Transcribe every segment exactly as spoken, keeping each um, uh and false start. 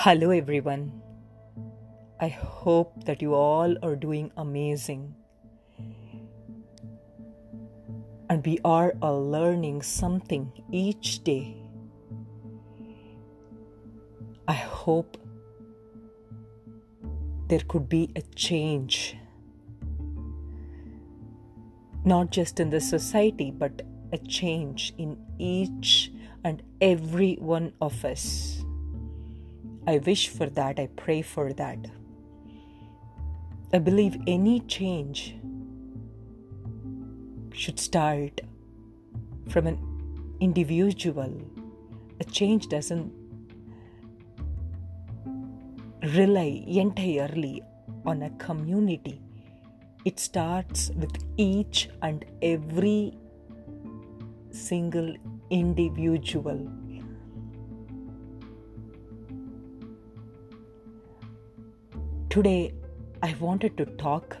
Hello everyone, I hope that you all are doing amazing and we are all learning something each day. I hope there could be a change, not just in the society but a change in each and every one of us. I wish for that, I pray for that. I believe any change should start from an individual. A change doesn't rely entirely on a community. It starts with each and every single individual. Today, I wanted to talk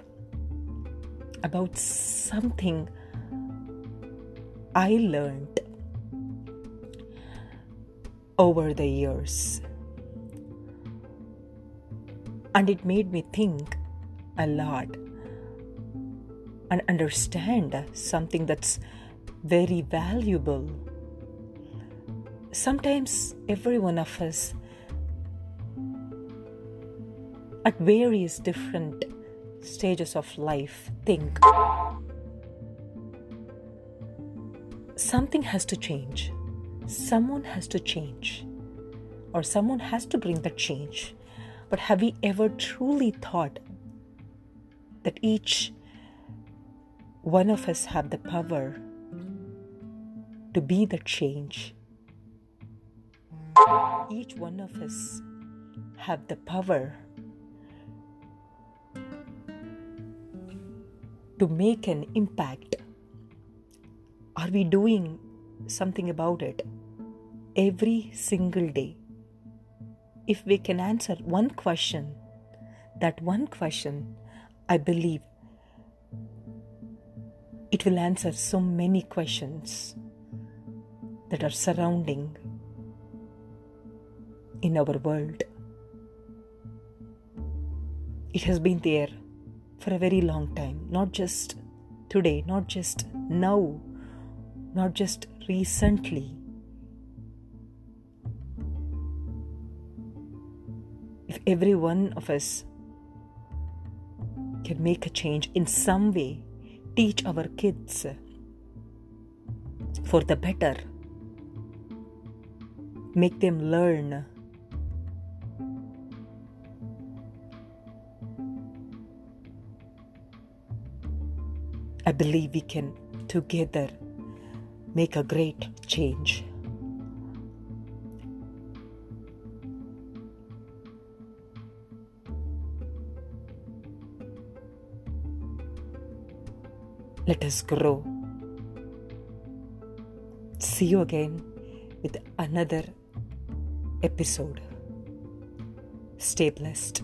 about something I learned over the years. And it made me think a lot and understand something that's very valuable. Sometimes every one of us at various different stages of life think something has to change, someone has to change, or someone has to bring that change. But have we ever truly thought that each one of us have the power to be the change? Each one of us have the power to make an impact. Are we doing something about it every single day? If we can answer one question, that one question, I believe it will answer so many questions that are surrounding in our world. It has been there for a very long time, not just today, not just now, not just recently. If every one of us can make a change in some way, teach our kids for the better, make them learn, I believe we can together make a great change. Let us grow. See you again with another episode. Stay blessed.